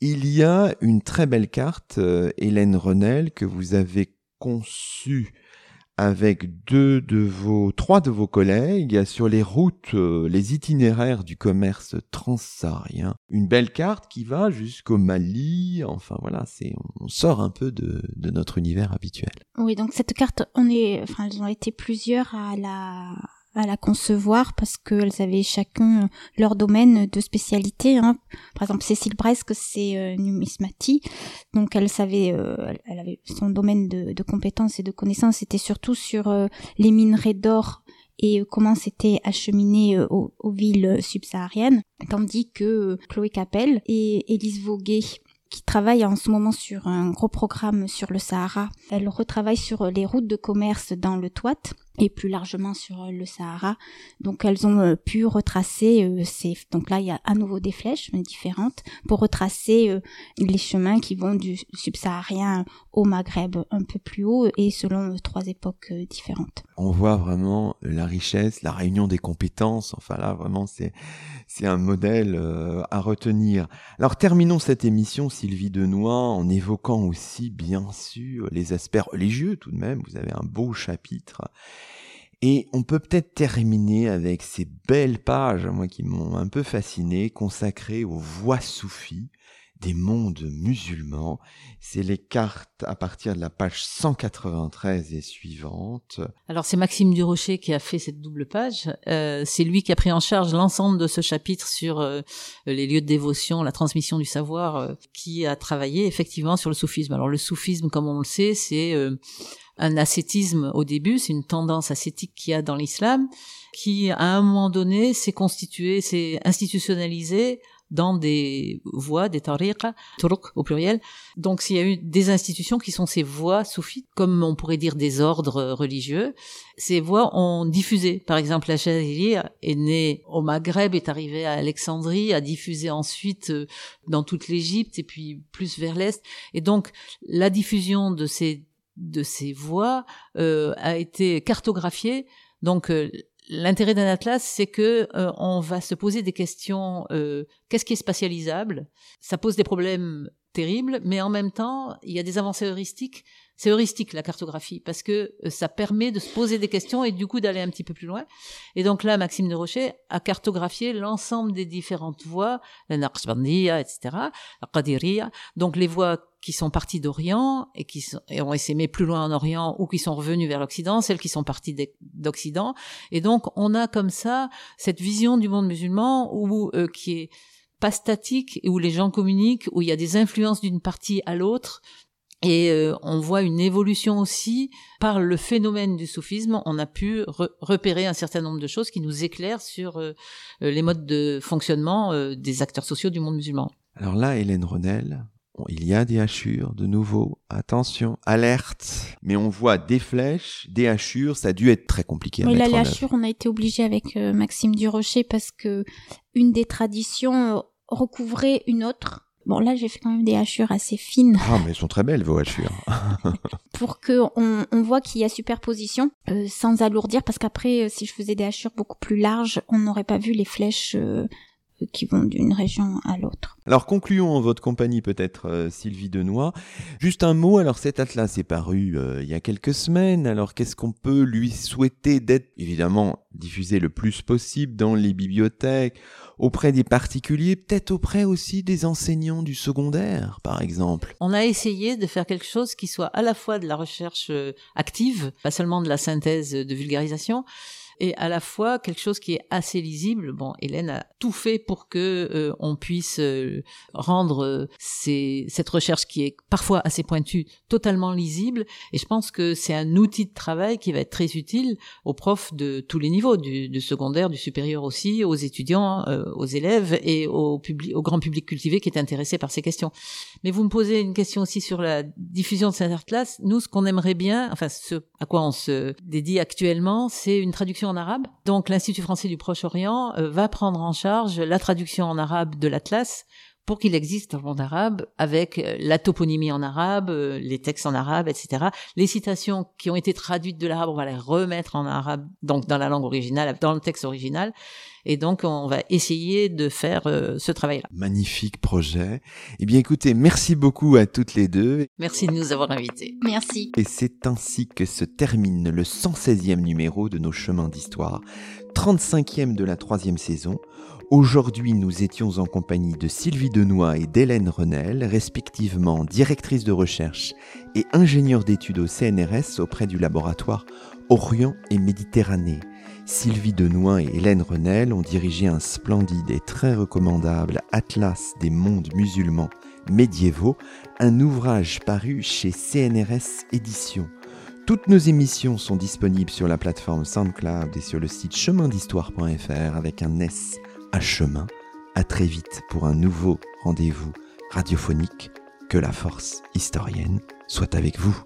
il y a une très belle carte, Hélène Renel, que vous avez conçu avec trois de vos collègues sur les routes, les itinéraires du commerce transsaharien. Une belle carte qui va jusqu'au Mali. Enfin voilà, on sort un peu de notre univers habituel. Oui, donc cette carte, ils ont été plusieurs à la concevoir parce qu'elles avaient chacun leur domaine de spécialité. Par exemple, Cécile Bresque, c'est numismatie. Donc, elle avait son domaine de compétences et de connaissances était surtout sur les minerais d'or et comment c'était acheminé aux villes subsahariennes. Tandis que Chloé Capelle et Elise Voguet, qui travaille en ce moment sur un gros programme sur le Sahara, elle retravaille sur les routes de commerce dans le Touat. et plus largement sur le Sahara. Donc elles ont pu retracer, donc là il y a à nouveau des flèches différentes, pour retracer les chemins qui vont du subsaharien au Maghreb un peu plus haut et selon trois époques différentes. On voit vraiment la richesse, la réunion des compétences, enfin là vraiment c'est un modèle à retenir. Alors terminons cette émission, Sylvie Denoix, en évoquant aussi bien sûr les aspects religieux tout de même, vous avez un beau chapitre. Et on peut peut-être terminer avec ces belles pages, moi qui m'ont un peu fasciné, consacrées aux voies soufis des mondes musulmans. C'est les cartes à partir de la page 193 et suivante. Alors c'est Maxime Durocher qui a fait cette double page. C'est lui qui a pris en charge l'ensemble de ce chapitre sur les lieux de dévotion, la transmission du savoir, qui a travaillé effectivement sur le soufisme. Alors le soufisme, comme on le sait, c'est un ascétisme au début, c'est une tendance ascétique qu'il y a dans l'islam, qui à un moment donné s'est constituée, s'est institutionnalisée dans des voies, des tariqas, turuq au pluriel. Donc s'il y a eu des institutions qui sont ces voies soufis, comme on pourrait dire des ordres religieux, ces voies ont diffusé. Par exemple, la Jaziliya est née au Maghreb, est arrivée à Alexandrie, a diffusé ensuite dans toute l'Égypte et puis plus vers l'Est. Et donc la diffusion de ces voies a été cartographiée. Donc l'intérêt d'un atlas, c'est que on va se poser des questions. Qu'est-ce qui est spatialisable ? Ça pose des problèmes terribles, mais en même temps, il y a des avancées heuristiques. C'est heuristique la cartographie parce que ça permet de se poser des questions et du coup d'aller un petit peu plus loin. Et donc là, Maxime Durocher a cartographié l'ensemble des différentes voies, la Naqshbandiya, etc., la Qadiriya, donc les voies qui sont parties d'Orient et qui ont essaimé plus loin en Orient ou qui sont revenues vers l'Occident, celles qui sont parties d'Occident. Et donc, on a comme ça cette vision du monde musulman où, qui est pas statique et où les gens communiquent, où il y a des influences d'une partie à l'autre. Et on voit une évolution aussi par le phénomène du soufisme. On a pu repérer un certain nombre de choses qui nous éclairent sur les modes de fonctionnement des acteurs sociaux du monde musulman. Alors là, Hélène Renel, il y a des hachures, de nouveau, attention, alerte. Mais on voit des flèches, des hachures, ça a dû être très compliqué à mettre en œuvre. Mais là, les hachures, on a été obligé avec Maxime Durocher parce que une des traditions recouvrait une autre. Bon, là, j'ai fait quand même des hachures assez fines. Ah, mais elles sont très belles, vos hachures. Pour qu'on voit qu'il y a superposition, sans alourdir, parce qu'après, si je faisais des hachures beaucoup plus larges, on n'aurait pas vu les flèches qui vont d'une région à l'autre. Alors concluons en votre compagnie peut-être Sylvie Denoix. Juste un mot, alors cet atlas est paru il y a quelques semaines, alors qu'est-ce qu'on peut lui souhaiter d'être évidemment diffusé le plus possible dans les bibliothèques, auprès des particuliers, peut-être auprès aussi des enseignants du secondaire par exemple. On a essayé de faire quelque chose qui soit à la fois de la recherche active, pas seulement de la synthèse de vulgarisation, et à la fois quelque chose qui est assez lisible. Bon, Hélène a tout fait pour que on puisse rendre cette recherche qui est parfois assez pointue totalement lisible, et je pense que c'est un outil de travail qui va être très utile aux profs de tous les niveaux, du secondaire, du supérieur aussi, aux étudiants, aux élèves et au grand public cultivé qui est intéressé par ces questions. Mais vous me posez une question aussi sur la diffusion de cette atlas. Nous, ce qu'on aimerait bien, enfin ce à quoi on se dédie actuellement, c'est une traduction en arabe. Donc l'Institut français du Proche-Orient va prendre en charge la traduction en arabe de l'atlas pour qu'il existe en monde arabe, avec la toponymie en arabe, les textes en arabe, etc. Les citations qui ont été traduites de l'arabe, on va les remettre en arabe, donc dans la langue originale, dans le texte original. Et donc, on va essayer de faire ce travail-là. Magnifique projet. Eh bien, écoutez, merci beaucoup à toutes les deux. Merci de nous avoir invités. Merci. Et c'est ainsi que se termine le 116e numéro de nos Chemins d'Histoire, 35e de la 3e saison. Aujourd'hui, nous étions en compagnie de Sylvie Denoix et d'Hélène Renel, respectivement directrice de recherche et ingénieure d'études au CNRS auprès du laboratoire Orient et Méditerranée. Sylvie Denoix et Hélène Renel ont dirigé un splendide et très recommandable Atlas des mondes musulmans médiévaux, un ouvrage paru chez CNRS Éditions. Toutes nos émissions sont disponibles sur la plateforme SoundCloud et sur le site chemindhistoire.fr avec un S à chemin. À très vite pour un nouveau rendez-vous radiophonique. Que la force historienne soit avec vous.